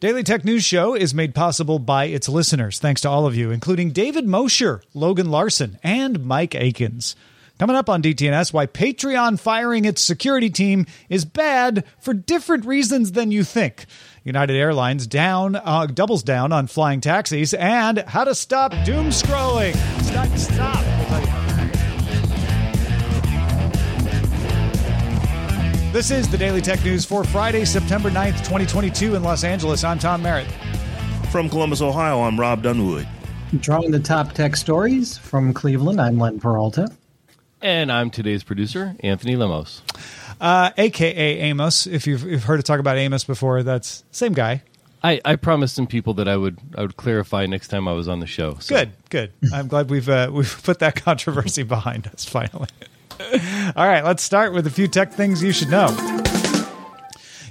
Daily Tech News Show is made possible by its listeners. Thanks to all of you, including David Mosher, Logan Larson, and Mike Akins. Coming up on DTNS, why Patreon firing its security team is bad for different reasons than you think. United Airlines doubles down on flying taxis, and how to stop doom scrolling. Stop. This is the Daily Tech News for Friday, September 9th, 2022 in Los Angeles. I'm Tom Merritt. From Columbus, Ohio, I'm Rob Dunwood. Drawing the top tech stories from Cleveland, I'm Len Peralta. And I'm today's producer, Anthony Lemos. AKA Amos. If you've heard it talk about Amos before, that's the same guy. I promised some people that I would clarify next time I was on the show. So. Good. I'm glad we've put that controversy behind us finally. All right, let's start with a few tech things you should know.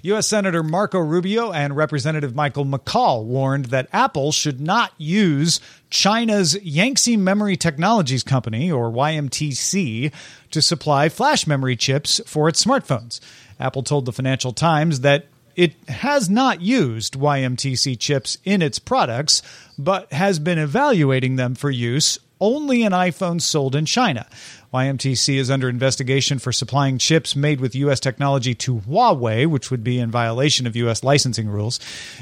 U.S. Senator Marco Rubio and Representative Michael McCaul warned that Apple should not use China's Yangtze Memory Technologies Company, or YMTC, to supply flash memory chips for its smartphones. Apple told the Financial Times that it has not used YMTC chips in its products, but has been evaluating them for use only in iPhones sold in China. YMTC is under investigation for supplying chips made with U.S. technology to Huawei, which would be in violation of U.S. licensing rules.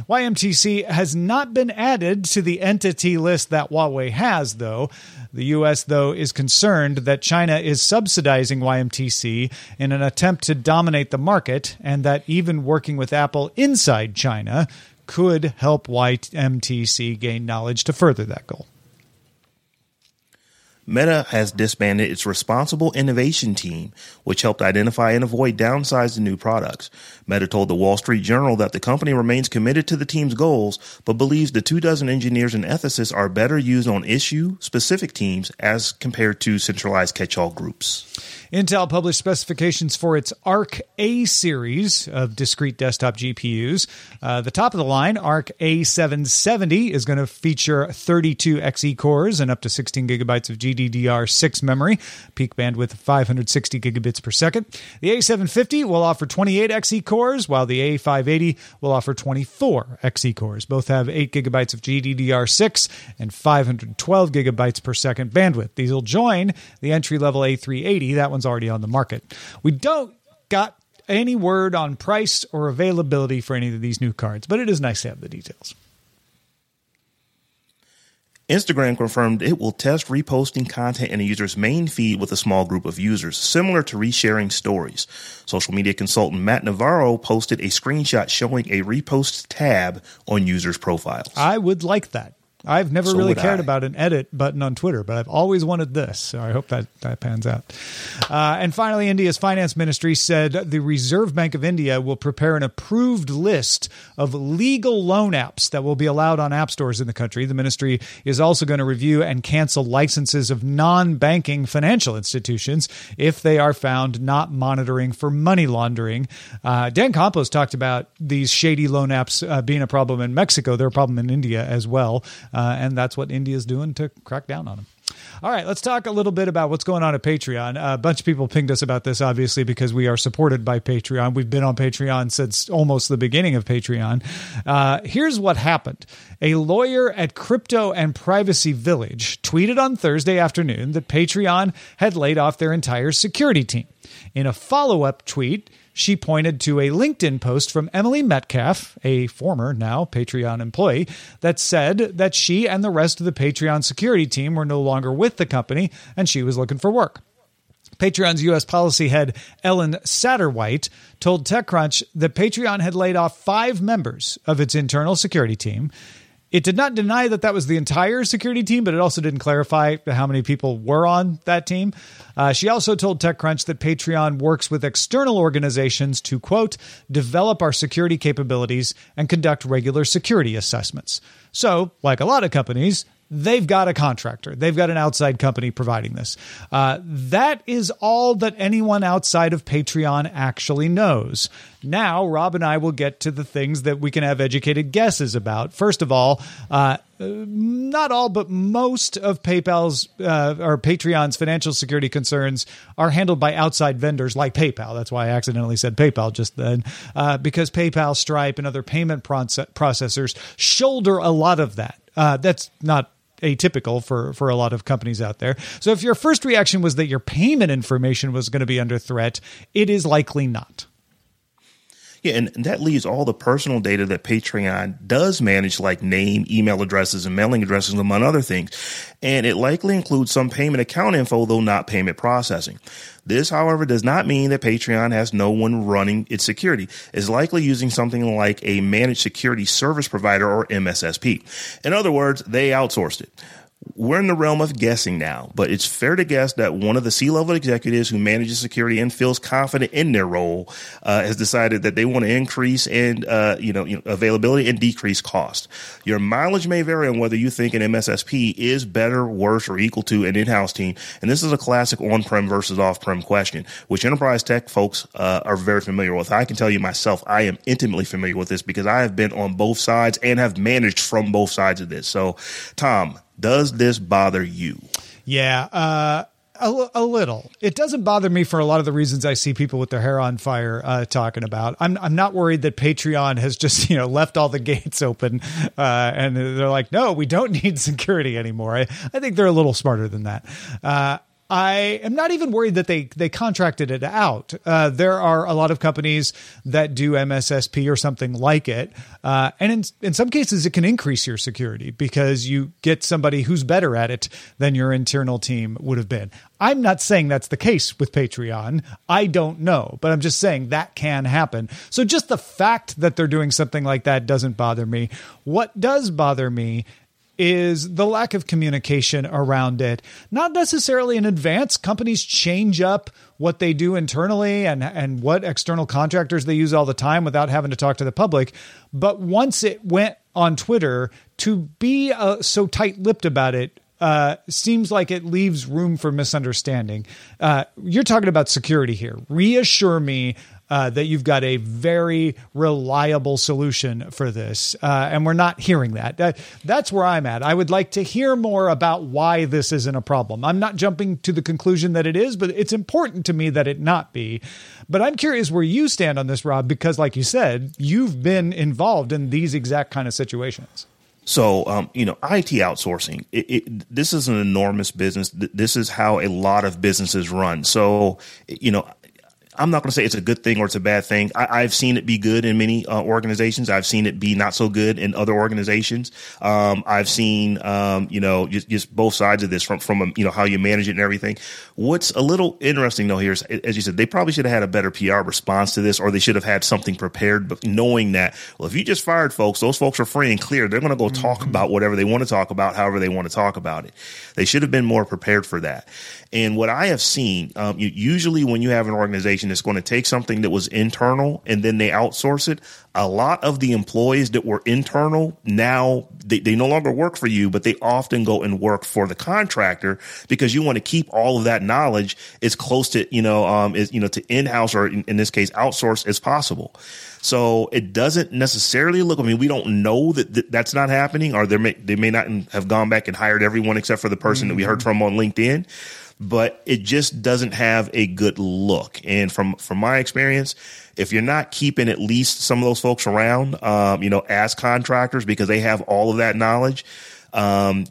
YMTC has not been added to the entity list that Huawei has, though. The U.S., though, is concerned that China is subsidizing YMTC in an attempt to dominate the market, and that even working with Apple inside China could help YMTC gain knowledge to further that goal. Meta has disbanded its responsible innovation team, which helped identify and avoid downsides to new products. Meta told the Wall Street Journal that the company remains committed to the team's goals, but believes the 24 engineers and ethicists are better used on issue-specific teams as compared to centralized catch-all groups. Intel published specifications for its Arc A series of discrete desktop GPUs. The top of the line, Arc A770, is going to feature 32 XE cores and up to 16 gigabytes of GDDR6 memory, peak bandwidth of 560 gigabits per second. The A750 will offer 28 XE cores, while the A580 will offer 24 XE cores. Both have 8 gigabytes of GDDR6 and 512 gigabytes per second bandwidth. These will join the entry-level A380. That one's already on the market. We don't got any word on price or availability for any of these new cards, but it is nice to have the details. Instagram confirmed it will test reposting content in a user's main feed with a small group of users, similar to resharing stories. Social media consultant Matt Navarro posted a screenshot showing a repost tab on users' profiles. I would like that. I've never really cared about an edit button on Twitter, but I've always wanted this. So I hope that pans out. And finally, India's finance ministry said the Reserve Bank of India will prepare an approved list of legal loan apps that will be allowed on app stores in the country. The ministry is also going to review and cancel licenses of non-banking financial institutions if they are found not monitoring for money laundering. Dan Campos talked about these shady loan apps being a problem in Mexico. They're a problem in India as well. And that's what India's doing to crack down on them. All right, let's talk a little bit about what's going on at Patreon. A bunch of people pinged us about this, obviously, because we are supported by Patreon. We've been on Patreon since almost the beginning of Patreon. Here's what happened. A lawyer at Crypto and Privacy Village tweeted on Thursday afternoon that Patreon had laid off their entire security team. In a follow-up tweet, she pointed to a LinkedIn post from Emily Metcalf, a former, now Patreon employee, that said that she and the rest of the Patreon security team were no longer with the company and she was looking for work. Patreon's U.S. policy head, Ellen Satterwhite, told TechCrunch that Patreon had laid off 5 members of its internal security team. It did not deny that that was the entire security team, but it also didn't clarify how many people were on that team. She also told TechCrunch that Patreon works with external organizations to, quote, develop our security capabilities and conduct regular security assessments. So, like a lot of companies, they've got a contractor. They've got an outside company providing this. That is all that anyone outside of Patreon actually knows. Now, Rob and I will get to the things that we can have educated guesses about. First of all, not all, but most of PayPal's or Patreon's financial security concerns are handled by outside vendors like PayPal. That's why I accidentally said PayPal just then, because PayPal, Stripe, and other payment processors shoulder a lot of that. That's not atypical for a lot of companies out there. So if your first reaction was that your payment information was going to be under threat, it is likely not. Yeah, and that leaves all the personal data that Patreon does manage, like name, email addresses, and mailing addresses, among other things. And it likely includes some payment account info, though not payment processing. This, however, does not mean that Patreon has no one running its security. It's likely using something like a managed security service provider, or MSSP. In other words, they outsourced it. We're in the realm of guessing now, but it's fair to guess that one of the C-level executives who manages security and feels confident in their role has decided that they want to increase in availability and decrease cost. Your mileage may vary on whether you think an MSSP is better, worse, or equal to an in-house team, and this is a classic on-prem versus off-prem question, which enterprise tech folks are very familiar with. I can tell you myself, I am intimately familiar with this because I have been on both sides and have managed from both sides of this. So, Tom, does this bother you? Yeah, a little. It doesn't bother me for a lot of the reasons I see people with their hair on fire talking about. I'm not worried that Patreon has just left all the gates open and they're like, no, we don't need security anymore. I think they're a little smarter than that. I am not even worried that they contracted it out. There are a lot of companies that do MSSP or something like it. And in some cases, it can increase your security because you get somebody who's better at it than your internal team would have been. I'm not saying that's the case with Patreon. I don't know, but I'm just saying that can happen. So just the fact that they're doing something like that doesn't bother me. What does bother me is the lack of communication around it. Not necessarily in advance. Companies change up what they do internally and what external contractors they use all the time without having to talk to the public. But once it went on Twitter, to be so tight-lipped about it seems like it leaves room for misunderstanding. You're talking about security here. Reassure me that you've got a very reliable solution for this. And we're not hearing that. That's where I'm at. I would like to hear more about why this isn't a problem. I'm not jumping to the conclusion that it is, but it's important to me that it not be. But I'm curious where you stand on this, Rob, because like you said, you've been involved in these exact kind of situations. So, IT outsourcing, this is an enormous business. This is how a lot of businesses run. So, I'm not going to say it's a good thing or it's a bad thing. I've seen it be good in many organizations. I've seen it be not so good in other organizations. I've seen, just both sides of this from how you manage it and everything. What's a little interesting, though, here is, as you said, they probably should have had a better PR response to this, or they should have had something prepared, but knowing that, well, if you just fired folks, those folks are free and clear. They're going to go talk about whatever they want to talk about, however they want to talk about it. They should have been more prepared for that. And what I have seen, usually when you have an organization that's going to take something that was internal and then they outsource it, a lot of the employees that were internal now, they no longer work for you, but they often go and work for the contractor because you want to keep all of that knowledge as close to, to in-house or in this case, outsourced as possible. So it doesn't necessarily look, we don't know that that's not happening, or they may not have gone back and hired everyone except for the person that we heard from on LinkedIn. But it just doesn't have a good look. And from my experience, if you're not keeping at least some of those folks around, as contractors, because they have all of that knowledge,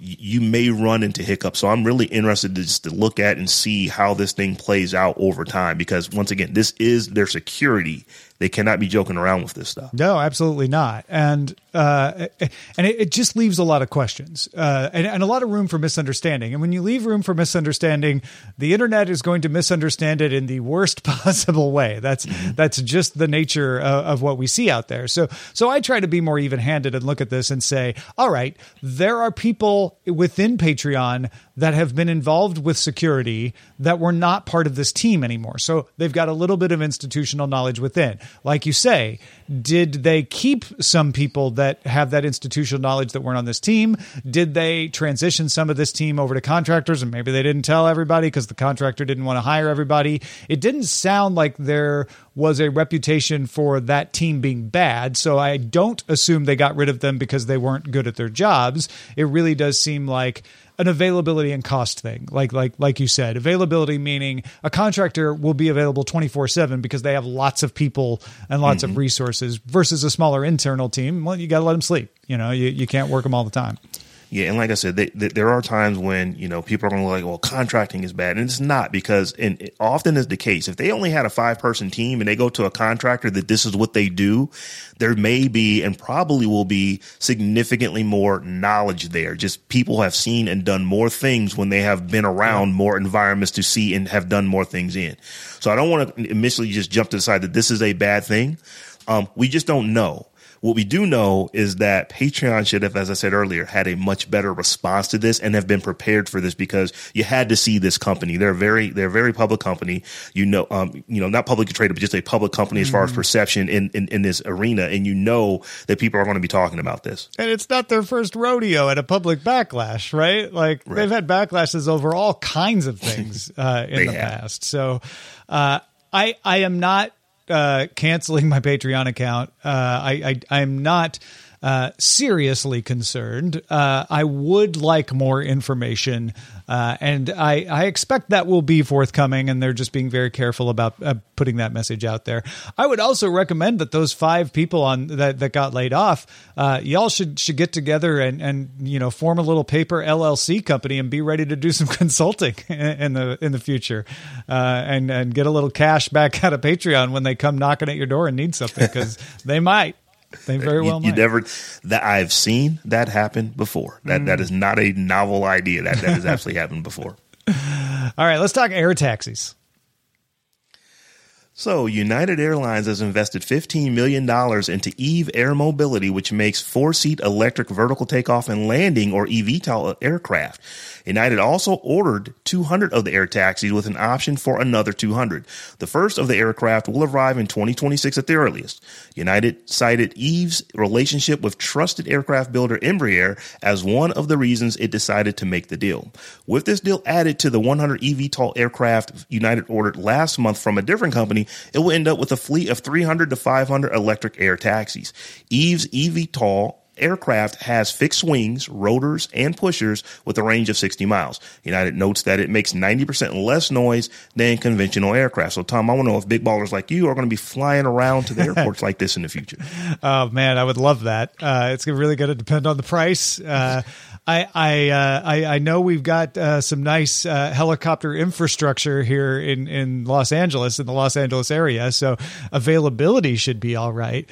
you may run into hiccups. So I'm really interested to just to look at and see how this thing plays out over time, because once again, this is their security. They cannot be joking around with this stuff. No, absolutely not. And it just leaves a lot of questions and a lot of room for misunderstanding. And when you leave room for misunderstanding, the internet is going to misunderstand it in the worst possible way. That's just the nature of what we see out there. So I try to be more even-handed and look at this and say, all right, there are people within Patreon that have been involved with security that were not part of this team anymore. So they've got a little bit of institutional knowledge within. Like you say, did they keep some people that have that institutional knowledge that weren't on this team? Did they transition some of this team over to contractors, and maybe they didn't tell everybody because the contractor didn't want to hire everybody? It didn't sound like there was a reputation for that team being bad, so I don't assume they got rid of them because they weren't good at their jobs. It really does seem like an availability and cost thing. Like you said, availability, meaning a contractor will be available 24/7 because they have lots of people and lots of resources, versus a smaller internal team. Well, you got to let them sleep. You know, you can't work them all the time. Yeah. And like I said, there are times when, you know, people are going to be like, well, contracting is bad. And it's not, because it often is the case. If they only had a 5-person team and they go to a contractor that this is what they do, there may be and probably will be significantly more knowledge there. Just people have seen and done more things when they have been around more environments to see and have done more things in. So I don't want to initially just jump to the side that this is a bad thing. We just don't know. What we do know is that Patreon should have, as I said earlier, had a much better response to this and have been prepared for this, because you had to see this company. They're a very public company, not publicly traded, but just a public company as far as perception in this arena. And you know that people are going to be talking about this. And it's not their first rodeo at a public backlash, right? Like they've had backlashes over all kinds of things in the past. So I am not canceling my Patreon account. I'm not seriously concerned. I would like more information, and I expect that will be forthcoming, and they're just being very careful about putting that message out there. I would also recommend that those 5 people on that got laid off, y'all should get together and form a little paper LLC company and be ready to do some consulting in the future, and get a little cash back out of Patreon when they come knocking at your door and need something, because they might. They very well might. You never, that I've seen that happen before. That is not a novel idea. That has actually happened before. All right, let's talk air taxis. So United Airlines has invested $15 million into Eve Air Mobility, which makes 4-seat electric vertical takeoff and landing, or eVTOL, aircraft. United also ordered 200 of the air taxis with an option for another 200. The first of the aircraft will arrive in 2026 at the earliest. United cited Eve's relationship with trusted aircraft builder Embraer as one of the reasons it decided to make the deal. With this deal added to the 100 eVTOL aircraft United ordered last month from a different company, it will end up with a fleet of 300 to 500 electric air taxis. Eve's eVTOL aircraft has fixed wings, rotors, and pushers with a range of 60 miles. United notes that it makes 90% less noise than conventional aircraft. So, Tom, I want to know if big ballers like you are going to be flying around to the airports like this in the future. Oh, man, I would love that. It's really going to depend on the price. I know we've got some nice helicopter infrastructure here in Los Angeles, in the Los Angeles area, so availability should be all right.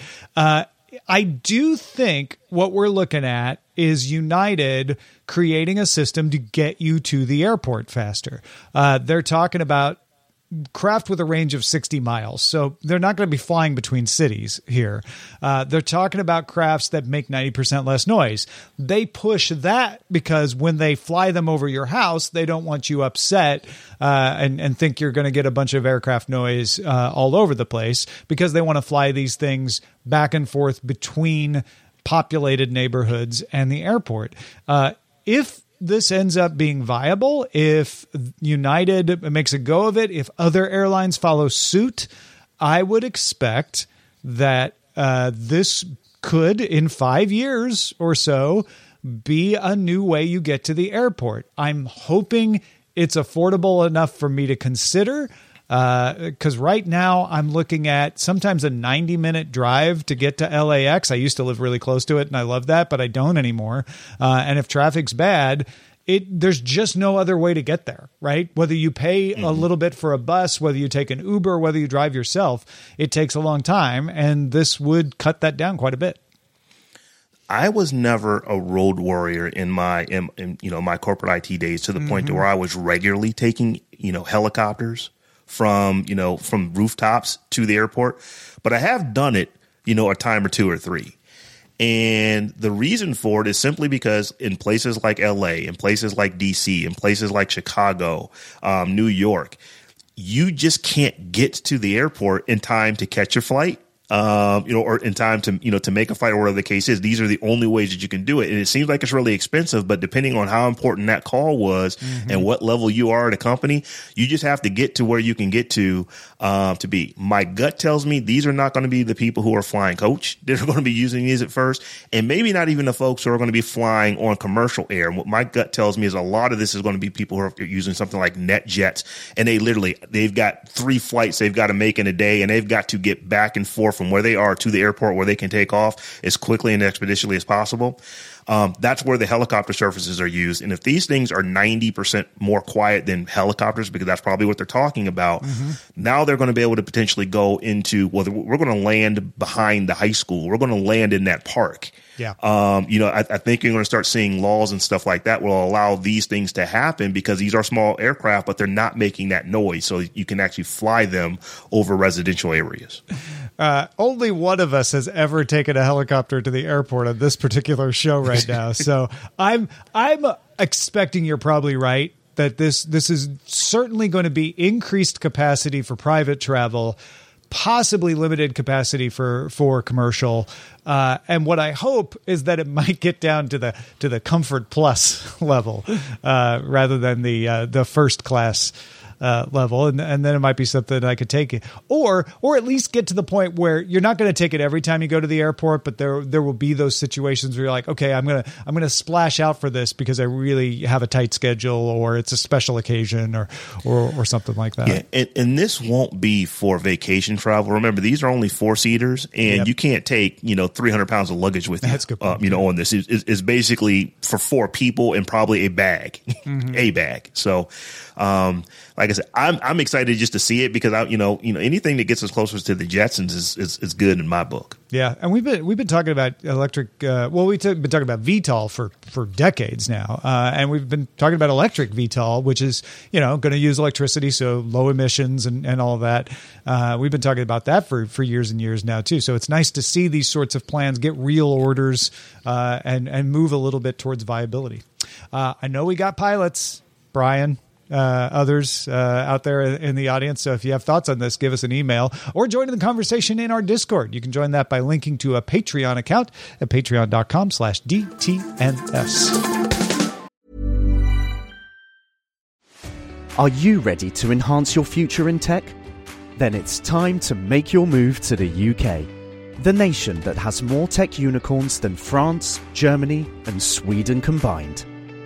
I do think what we're looking at is United creating a system to get you to the airport faster. They're talking about craft with a range of 60 miles. So they're not going to be flying between cities here. They're talking about crafts that make 90% less noise. They push that because when they fly them over your house, they don't want you upset and think you're going to get a bunch of aircraft noise all over the place, because they want to fly these things back and forth between populated neighborhoods and the airport. If this ends up being viable, if United makes a go of it, if other airlines follow suit, I would expect that this could, in 5 years or so, be a new way you get to the airport. I'm hoping it's affordable enough for me to consider. Because right now I'm looking at sometimes a 90-minute drive to get to LAX. I used to live really close to it, and I love that, but I don't anymore. And if traffic's bad, there's just no other way to get there, right? Whether you pay a little bit for a bus, whether you take an Uber, whether you drive yourself, it takes a long time, and this would cut that down quite a bit. I was never a road warrior in my, my corporate IT days to the point to where I was regularly taking, helicopters from rooftops to the airport. But I have done it, a time or two or three. And the reason for it is simply because in places like LA, in places like DC, in places like Chicago, New York, you just can't get to the airport in time to catch your flight. Or in time to, to make a flight or whatever the case is. These are the only ways that you can do it. And it seems like it's really expensive, but depending on how important that call was and what level you are at a company, you just have to get to where you can get to be. My gut tells me these are not going to be the people who are flying coach. They're going to be using these at first, and maybe not even the folks who are going to be flying on commercial air. And what my gut tells me is a lot of this is going to be people who are using something like NetJets, and they've got 3 flights they've got to make in a day, and they've got to get back and forth from where they are to the airport where they can take off as quickly and expeditiously as possible. That's where the helicopter services are used. And if these things are 90% more quiet than helicopters, because that's probably what they're talking about, now they're going to be able to potentially go into, we're going to land behind the high school. We're going to land in that park. Yeah. I think you're going to start seeing laws and stuff like that will allow these things to happen, because these are small aircraft, but they're not making that noise. So you can actually fly them over residential areas. Only one of us has ever taken a helicopter to the airport on this particular show right now. So I'm expecting you're probably right that this is certainly going to be increased capacity for private travel, possibly limited capacity for commercial. And what I hope is that it might get down to the Comfort Plus level rather than the first class level, and then it might be something I could take it, or at least get to the point where you're not going to take it every time you go to the airport, but there will be those situations where you're like, okay, I'm gonna splash out for this because I really have a tight schedule, or it's a special occasion, or something like that. Yeah, and this won't be for vacation travel. Remember, these are only 4-seaters, and you can't take 300 pounds of luggage with you. That's good. On this is basically for 4 people and probably a bag, a bag. So, like I said, I'm excited just to see it, because I anything that gets us closer to the Jetsons is good in my book. Yeah, and we've been talking about electric. We've been talking about VTOL for decades now, and we've been talking about electric VTOL, which is going to use electricity, so low emissions and all of that. We've been talking about that for years and years now too. So it's nice to see these sorts of plans get real orders and move a little bit towards viability. I know we got pilots, Brian. Others out there in the audience. So if you have thoughts on this, give us an email or join the conversation in our Discord. You can join that by linking to a Patreon account at patreon.com/DTNS. Are you ready to enhance your future in tech? Then it's time to make your move to the UK, the nation that has more tech unicorns than France, Germany, and Sweden combined.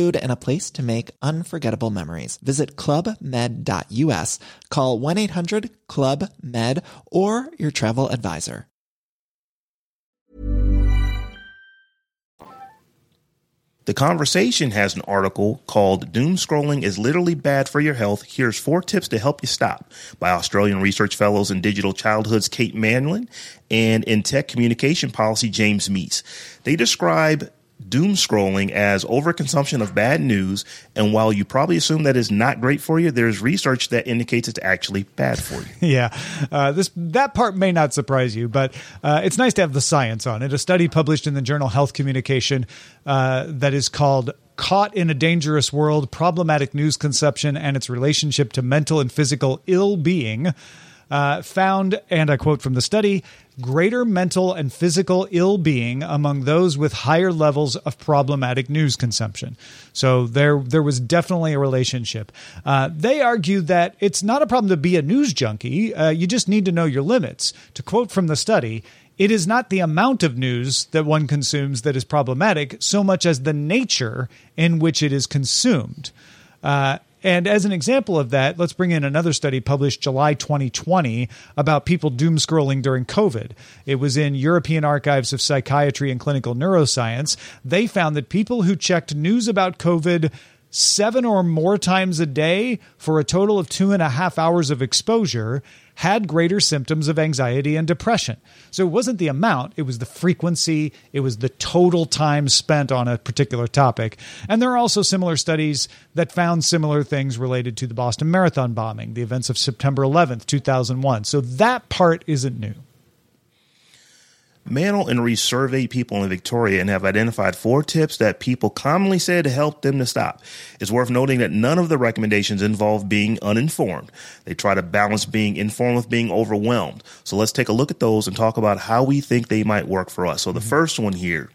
and a place to make unforgettable memories. Visit clubmed.us, call 1-800-CLUB-MED, or your travel advisor. The Conversation has an article called Doom Scrolling is Literally Bad for Your Health. Here's 4 Tips to Help You Stop by Australian research fellows in digital childhoods Kate Manlin and in tech communication policy James Meese. They describe doom scrolling as overconsumption of bad news, and while you probably assume that is not great for you, there's research that indicates it's actually bad for you. Yeah, that part may not surprise you, but it's nice to have the science on it. A study published in the journal Health Communication that is called Caught in a Dangerous World, Problematic News Consumption and Its Relationship to Mental and Physical Ill-Being found, and I quote from the study, greater mental and physical ill-being among those with higher levels of problematic news consumption. So there was definitely a relationship. They argued that it's not a problem to be a news junkie. You just need to know your limits. To quote from the study, it is not the amount of news that one consumes that is problematic so much as the nature in which it is consumed. And as an example of that, let's bring in another study published July 2020 about people doom scrolling during COVID. It was in European Archives of Psychiatry and Clinical Neuroscience. They found that people who checked news about COVID 7 or more times a day for a total of 2.5 hours of exposure had greater symptoms of anxiety and depression. So it wasn't the amount, it was the frequency, it was the total time spent on a particular topic. And there are also similar studies that found similar things related to the Boston Marathon bombing, the events of September 11th, 2001. So that part isn't new. Mantle and Reese surveyed people in Victoria and have identified 4 tips that people commonly said to help them to stop. It's worth noting that none of the recommendations involve being uninformed. They try to balance being informed with being overwhelmed. So let's take a look at those and talk about how we think they might work for us. So the first one here,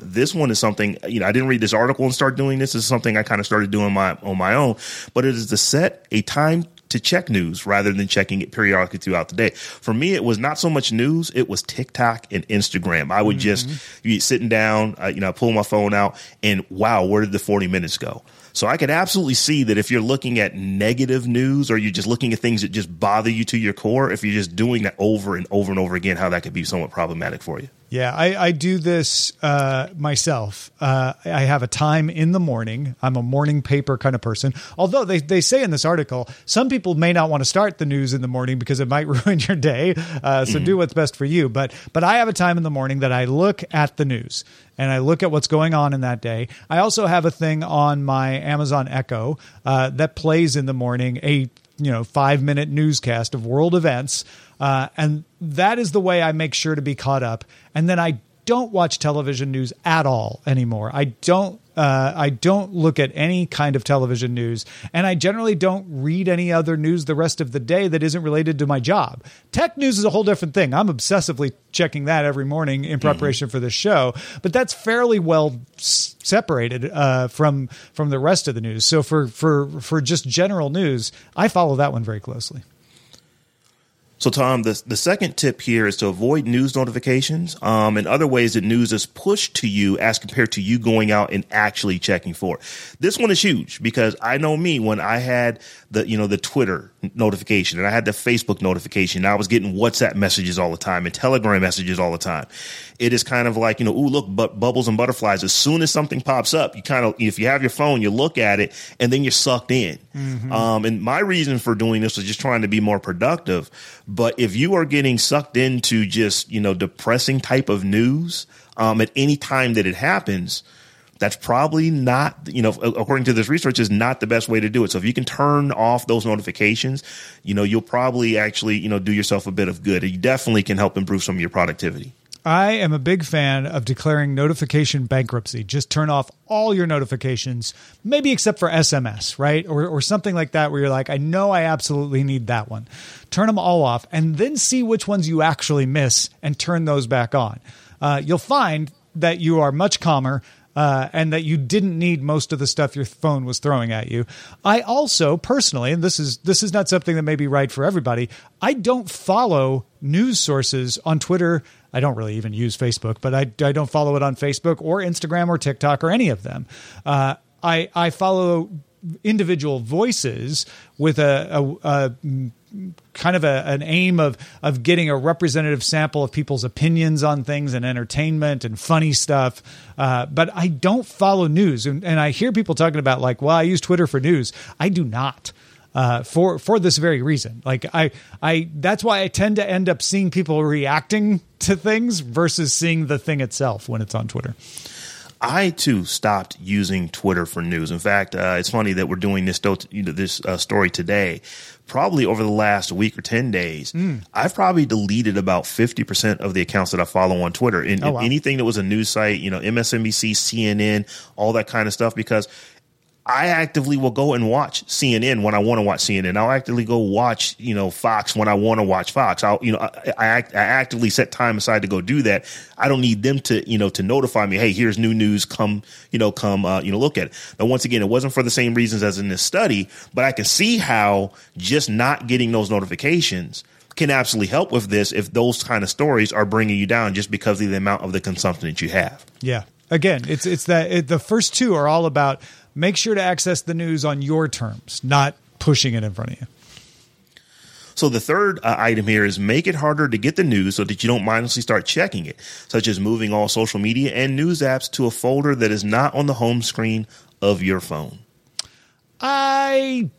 this one is something, I didn't read this article and start doing this. This is something I kind of started doing on my own, but it is to set a time to check news rather than checking it periodically throughout the day. For me, it was not so much news. It was TikTok and Instagram. I would just be sitting down, I pull my phone out and wow, where did the 40 minutes go? So I could absolutely see that if you're looking at negative news or you're just looking at things that just bother you to your core, if you're just doing that over and over and over again, how that could be somewhat problematic for you. Yeah, I do this myself. I have a time in the morning. I'm a morning paper kind of person. Although they say in this article, some people may not want to start the news in the morning because it might ruin your day. So do what's best for you. But I have a time in the morning that I look at the news and I look at what's going on in that day. I also have a thing on my Amazon Echo that plays in the morning a 5-minute newscast of world events. And that is the way I make sure to be caught up. And then I don't watch television news at all anymore. I don't look at any kind of television news, and I generally don't read any other news the rest of the day that isn't related to my job. Tech news is a whole different thing. I'm obsessively checking that every morning in preparation for this show, but that's fairly well separated from the rest of the news. So for just general news, I follow that one very closely. So, Tom, the second tip here is to avoid news notifications and other ways that news is pushed to you as compared to you going out and actually checking for it. This one is huge because I know me when I had the Twitter notification and I had the Facebook notification. And I was getting WhatsApp messages all the time and Telegram messages all the time. It is kind of like, ooh, look, bubbles and butterflies. As soon as something pops up, you kind of, if you have your phone, you look at it and then you're sucked in. Mm-hmm. And my reason for doing this was just trying to be more productive. But if you are getting sucked into just, depressing type of news at any time that it happens, that's probably not, according to this research, is not the best way to do it. So if you can turn off those notifications, you'll probably actually, do yourself a bit of good. It definitely can help improve some of your productivity. I am a big fan of declaring notification bankruptcy. Just turn off all your notifications, maybe except for SMS, right? Or something like that where you're like, I know I absolutely need that one. Turn them all off and then see which ones you actually miss and turn those back on. You'll find that you are much calmer and that you didn't need most of the stuff your phone was throwing at you. I also personally, and this is not something that may be right for everybody, I don't follow news sources on Twitter. I don't really even use Facebook, but I don't follow it on Facebook or Instagram or TikTok or any of them. I follow individual voices with a kind of an aim of getting a representative sample of people's opinions on things and entertainment and funny stuff. But I don't follow news. And I hear people talking about like, well, I use Twitter for news. I do not. For this very reason. Like I that's why I tend to end up seeing people reacting to things versus seeing the thing itself when it's on Twitter. I too stopped using Twitter for news. In fact, it's funny that we're doing this story today. Probably over the last week or 10 days, I've probably deleted about 50% of the accounts that I follow on Twitter and anything that was a news site, MSNBC, CNN, all that kind of stuff, because I actively will go and watch CNN when I want to watch CNN. I'll actively go watch, Fox when I want to watch Fox. I actively set time aside to go do that. I don't need them to, to notify me, hey, here's new news. Come look at it. Now, once again, it wasn't for the same reasons as in this study, but I can see how just not getting those notifications can absolutely help with this if those kind of stories are bringing you down just because of the amount of the consumption that you have. Yeah. Again, it's the first two are all about make sure to access the news on your terms, not pushing it in front of you. So the third item here is make it harder to get the news so that you don't mindlessly start checking it, such as moving all social media and news apps to a folder that is not on the home screen of your phone. I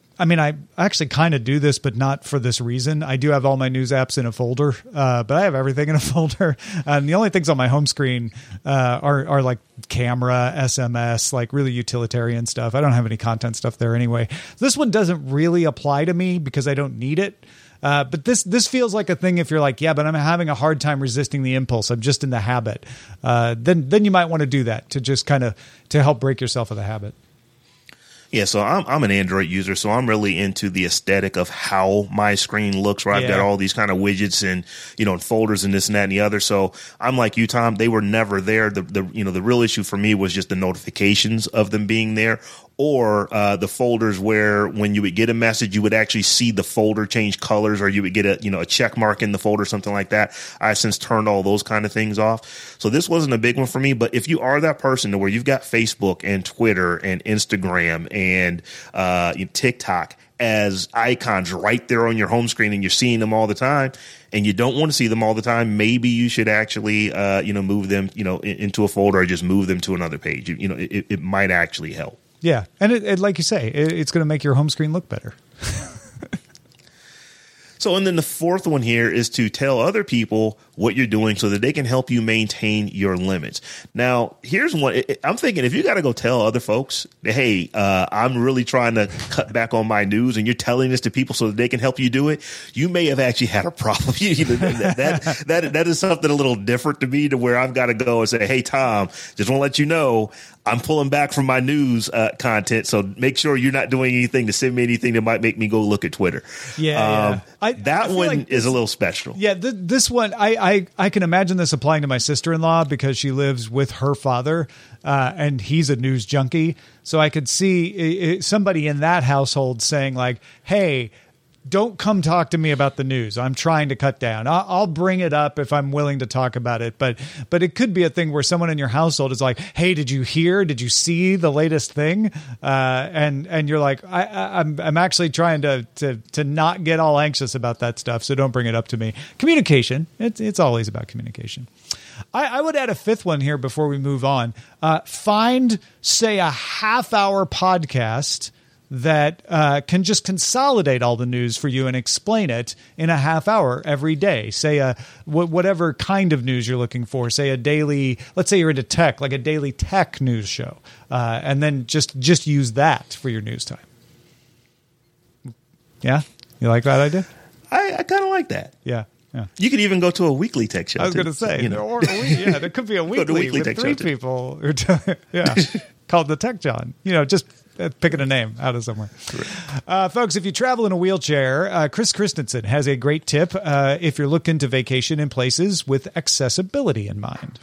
actually kind of do this, but not for this reason. I do have all my news apps in a folder, but I have everything in a folder. And the only things on my home screen are like camera, SMS, like really utilitarian stuff. I don't have any content stuff there anyway. This one doesn't really apply to me because I don't need it. But this feels like a thing if you're like, yeah, but I'm having a hard time resisting the impulse. I'm just in the habit. Then you might want to do that to just kind of to help break yourself of the habit. Yeah, so I'm an Android user, so I'm really into the aesthetic of how my screen looks, right? Yeah. I've got all these kind of widgets and, and folders and this and that and the other. So I'm like you, Tom, they were never there. The real issue for me was just the notifications of them being there. Or the folders where when you would get a message, you would actually see the folder change colors, or you would get a check mark in the folder, something like that. I since turned all those kind of things off. So this wasn't a big one for me. But if you are that person to where you've got Facebook and Twitter and Instagram and TikTok as icons right there on your home screen and you're seeing them all the time and you don't want to see them all the time, maybe you should actually move them into a folder or just move them to another page. It might actually help. Yeah. And it like you say, it's going to make your home screen look better. So, and then the fourth one here is to tell other people what you're doing so that they can help you maintain your limits. Now, here's one. I'm thinking if you got to go tell other folks, hey, I'm really trying to cut back on my news, and you're telling this to people so that they can help you do it, you may have actually had a problem. That is something a little different to me, to where I've got to go and say, hey, Tom, just want to let you know, I'm pulling back from my news content, so make sure you're not doing anything to send me anything that might make me go look at Twitter. Yeah. That one is a little special. Yeah, this one, I can imagine this applying to my sister-in-law because she lives with her father, and he's a news junkie. So I could see somebody in that household saying like, hey, don't come talk to me about the news. I'm trying to cut down. I'll bring it up if I'm willing to talk about it. But it could be a thing where someone in your household is like, hey, did you see the latest thing? And you're like, I'm actually trying to not get all anxious about that stuff. So don't bring it up to me. Communication. It's always about communication. I would add a fifth one here before we move on. Say a half hour podcast that can just consolidate all the news for you and explain it in a half hour every day. Say whatever kind of news you're looking for, say a daily, let's say you're into tech, like a daily tech news show, and then just use that for your news time. Yeah? You like that idea? I kind of like that. Yeah. Yeah. You could even go to a weekly tech show. I was going to say, or there could be a weekly with tech three people. Yeah. Called The Tech John. Just picking a name out of somewhere. Folks, if you travel in a wheelchair, Chris Christensen has a great tip if you're looking to vacation in places with accessibility in mind.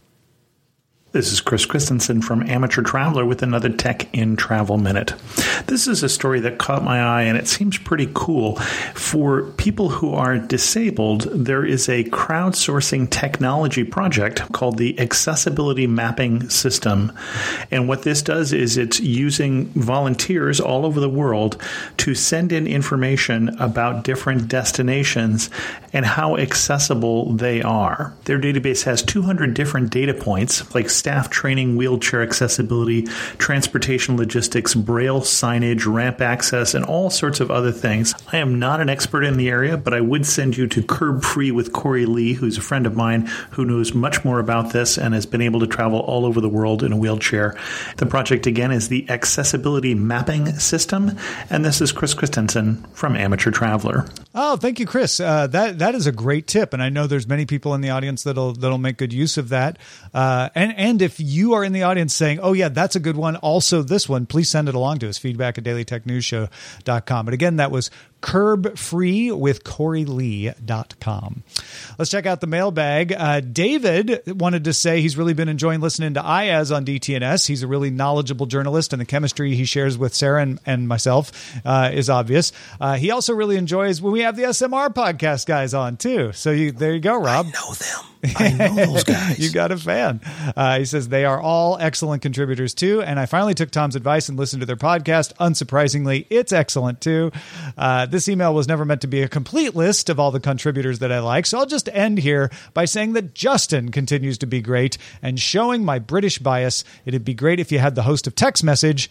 This is Chris Christensen from Amateur Traveler with another Tech in Travel Minute. This is a story that caught my eye, and it seems pretty cool. For people who are disabled, there is a crowdsourcing technology project called the Accessibility Mapping System. And what this does is it's using volunteers all over the world to send in information about different destinations and how accessible they are. Their database has 200 different data points, like staff training, wheelchair accessibility, transportation logistics, braille signage, ramp access, and all sorts of other things. I am not an expert in the area, but I would send you to Curb Free with Corey Lee, who's a friend of mine who knows much more about this and has been able to travel all over the world in a wheelchair. The project, again, is the Accessibility Mapping System, and this is Chris Christensen from Amateur Traveler. Oh, thank you, Chris. That is a great tip, and I know there's many people in the audience that'll make good use of that. And if you are in the audience saying, oh, yeah, that's a good one, also this one, please send it along to us, feedback at dailytechnewsshow.com. But again, that was curbfreewithcoreylee.com. Let's check out the mailbag. David wanted to say he's really been enjoying listening to Iaz on DTNS. He's a really knowledgeable journalist, and the chemistry he shares with Sarah and myself is obvious. He also really enjoys when we have the SMR podcast guys on, too. So there you go, Rob. I know them. I know those guys. You got a fan. He says they are all excellent contributors too. And I finally took Tom's advice and listened to their podcast. Unsurprisingly, it's excellent too. This email was never meant to be a complete list of all the contributors that I like. So I'll just end here by saying that Justin continues to be great and showing my British bias. It'd be great if you had the host of Text Message,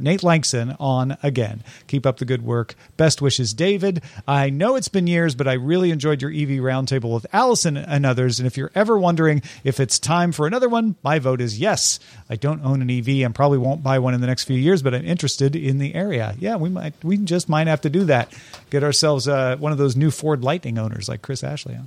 Nate Langston, on again. Keep up the good work. Best wishes, David. I know it's been years, but I really enjoyed your EV roundtable with Allison and others. And if you're ever wondering if it's time for another one, my vote is yes. I don't own an EV and probably won't buy one in the next few years, but I'm interested in the area. Yeah, we just might have to do that. Get ourselves one of those new Ford Lightning owners like Chris Ashley on.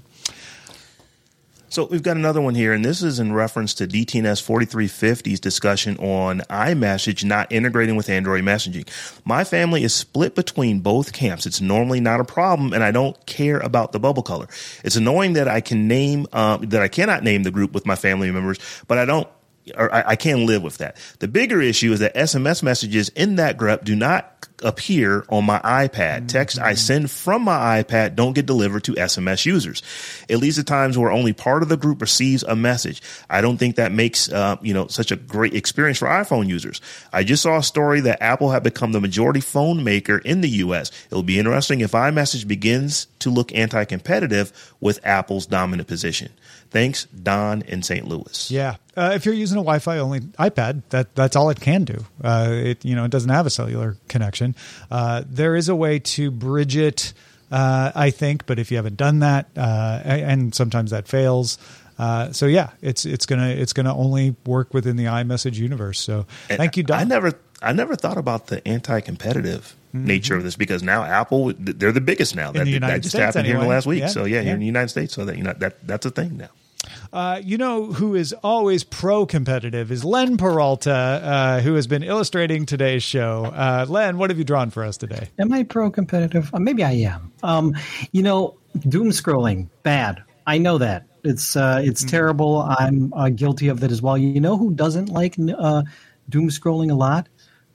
So we've got another one here, and this is in reference to DTNS 4350's discussion on iMessage not integrating with Android messaging. My family is split between both camps. It's normally not a problem, and I don't care about the bubble color. It's annoying that I cannot name the group with my family members, but I can live with that. The bigger issue is that SMS messages in that group do not appear on my iPad. Text I send from my iPad don't get delivered to SMS users. It leads to times where only part of the group receives a message. I don't think that makes such a great experience for iPhone users. I just saw a story that Apple had become the majority phone maker in the U.S. It'll be interesting if iMessage begins to look anti-competitive with Apple's dominant position. Thanks, Don in St. Louis. Yeah. If you're using a Wi-Fi only iPad, that's all it can do. It doesn't have a cellular connection. There is a way to bridge it, I think, but if you haven't done that, and sometimes that fails. So yeah, it's gonna only work within the iMessage universe. So and thank you, Don. I never thought about the anti-competitive nature of this, because now Apple, they're the biggest now. That just happened here in the last week. Yeah. So yeah, here in the United States, so that's a thing now. Who is always pro-competitive is Len Peralta, who has been illustrating today's show. Len, what have you drawn for us today? Am I pro-competitive? Maybe I am. Doom scrolling, bad. I know that. It's terrible. I'm guilty of that as well. You know who doesn't like doom scrolling a lot?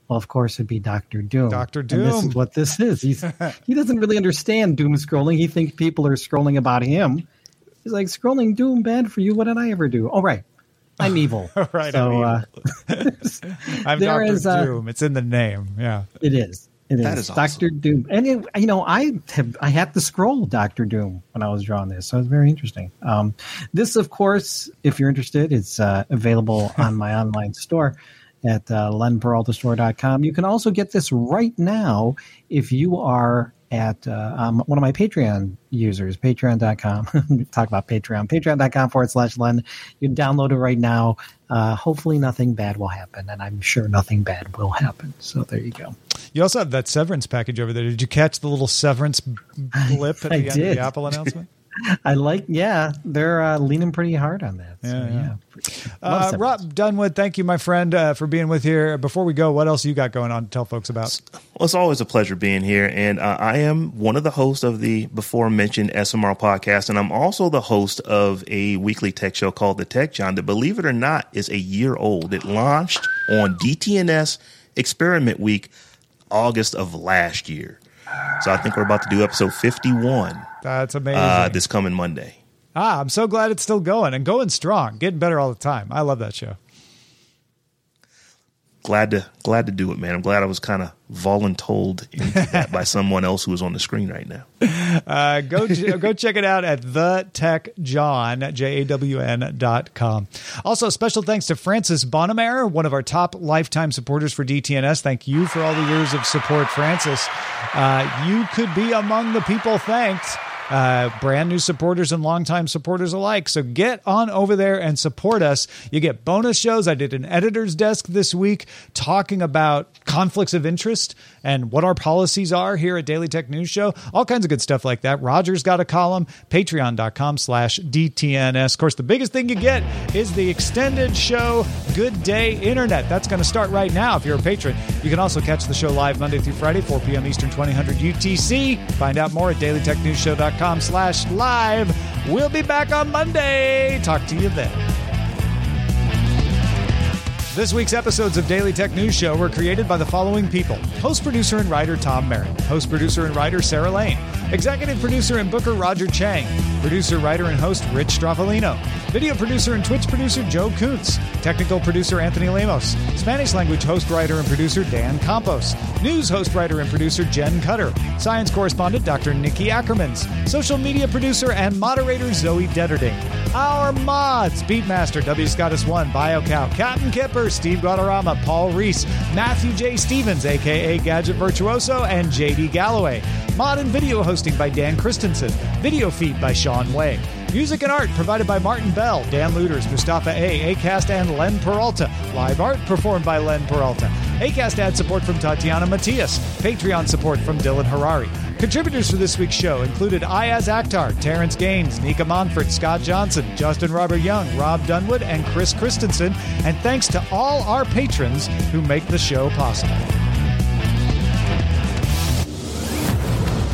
Well, of course, it'd be Dr. Doom. Dr. Doom. And this is what this is. He doesn't really understand doom scrolling. He thinks people are scrolling about him. He's like, scrolling doom, bad for you. What did I ever do? Oh, right. I'm evil. Right. So, I'm evil. I'm Dr. Doom. It's in the name. Yeah. It is. That is awesome. Dr. Doom. And, I had to scroll Dr. Doom when I was drawing this. So it's very interesting. This, of course, if you're interested, it's available on my online store at lenperaltastore.com. You can also get this right now if you are at one of my Patreon users, patreon.com. Talk about Patreon. Patreon.com/Len. You download it right now. Hopefully nothing bad will happen, and I'm sure nothing bad will happen. So there you go. You also have that severance package over there. Did you catch the little severance blip at the end of the Apple announcement? I like, yeah, they're leaning pretty hard on that. So, yeah. Rob Dunwood, thank you, my friend, for being with here. Before we go, what else you got going on to tell folks about? Well, it's always a pleasure being here. And I am one of the hosts of the before mentioned SMR podcast. And I'm also the host of a weekly tech show called The Tech John that, believe it or not, is a year old. It launched on DTNS Experiment Week, August of last year. So I think we're about to do episode 51. That's amazing. This coming Monday. Ah, I'm so glad it's still going and going strong, getting better all the time. I love that show. Glad to do it, man. I'm glad I was kind of voluntold into that by someone else who is on the screen right now. Go check it out at thetechjohn.com. Also, special thanks to Francis Bonnemer, one of our top lifetime supporters for DTNS. Thank you for all the years of support, Francis. You could be among the people thanked. Brand new supporters and longtime supporters alike. So get on over there and support us. You get bonus shows. I did an editor's desk this week talking about conflicts of interest and what our policies are here at Daily Tech News Show. All kinds of good stuff like that. Roger's got a column, patreon.com/DTNS. Of course, the biggest thing you get is the extended show, Good Day Internet. That's going to start right now if you're a patron. You can also catch the show live Monday through Friday, 4 p.m. Eastern, 2000 UTC. Find out more at dailytechnewsshow.com/live. We'll be back on Monday. Talk to you then. This week's episodes of Daily Tech News Show were created by the following people. Host producer and writer Tom Merritt. Host producer and writer Sarah Lane. Executive producer and booker Roger Chang. Producer, writer, and host Rich Straffolino. Video producer and Twitch producer Joe Kuntz. Technical producer Anthony Lemos. Spanish language host, writer, and producer Dan Campos. News host, writer, and producer Jen Cutter. Science correspondent Dr. Nikki Ackermans. Social media producer and moderator Zoe Detterding. Our mods, Beatmaster, W. Scottus 1, BioCow, Captain Kipper, Steve Guadarrama, Paul Reese, Matthew J. Stevens, a.k.a. Gadget Virtuoso, and J.D. Galloway. Mod and video hosting by Dan Christensen. Video feed by Sean Way. Music and art provided by Martin Bell, Dan Luters, Mustafa A., Acast, and Len Peralta. Live art performed by Len Peralta. Acast ad support from Tatiana Matias. Patreon support from Dylan Harari. Contributors for this week's show included Iaz Akhtar, Terrence Gaines, Nika Monfort, Scott Johnson, Justin Robert Young, Rob Dunwood, and Chris Christensen. And thanks to all our patrons who make the show possible.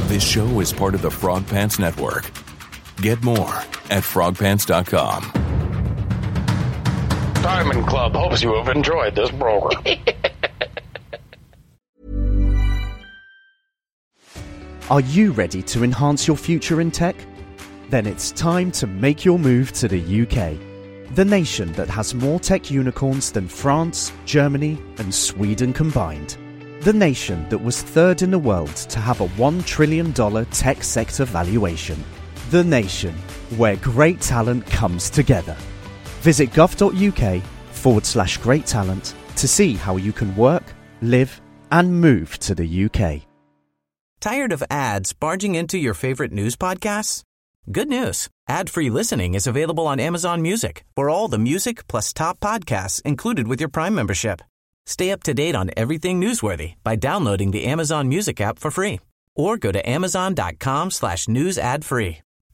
This show is part of the Frog Pants Network. Get more at frogpants.com. Diamond Club hopes you have enjoyed this program. Are you ready to enhance your future in tech? Then it's time to make your move to the UK, the nation that has more tech unicorns than France, Germany, and Sweden combined. The nation that was third in the world to have a $1 trillion tech sector valuation. The nation where great talent comes together. Visit gov.uk/great talent to see how you can work, live, and move to the UK. Tired of ads barging into your favorite news podcasts? Good news. Ad-free listening is available on Amazon Music for all the music plus top podcasts included with your Prime membership. Stay up to date on everything newsworthy by downloading the Amazon Music app for free or go to amazon.com/news ad free.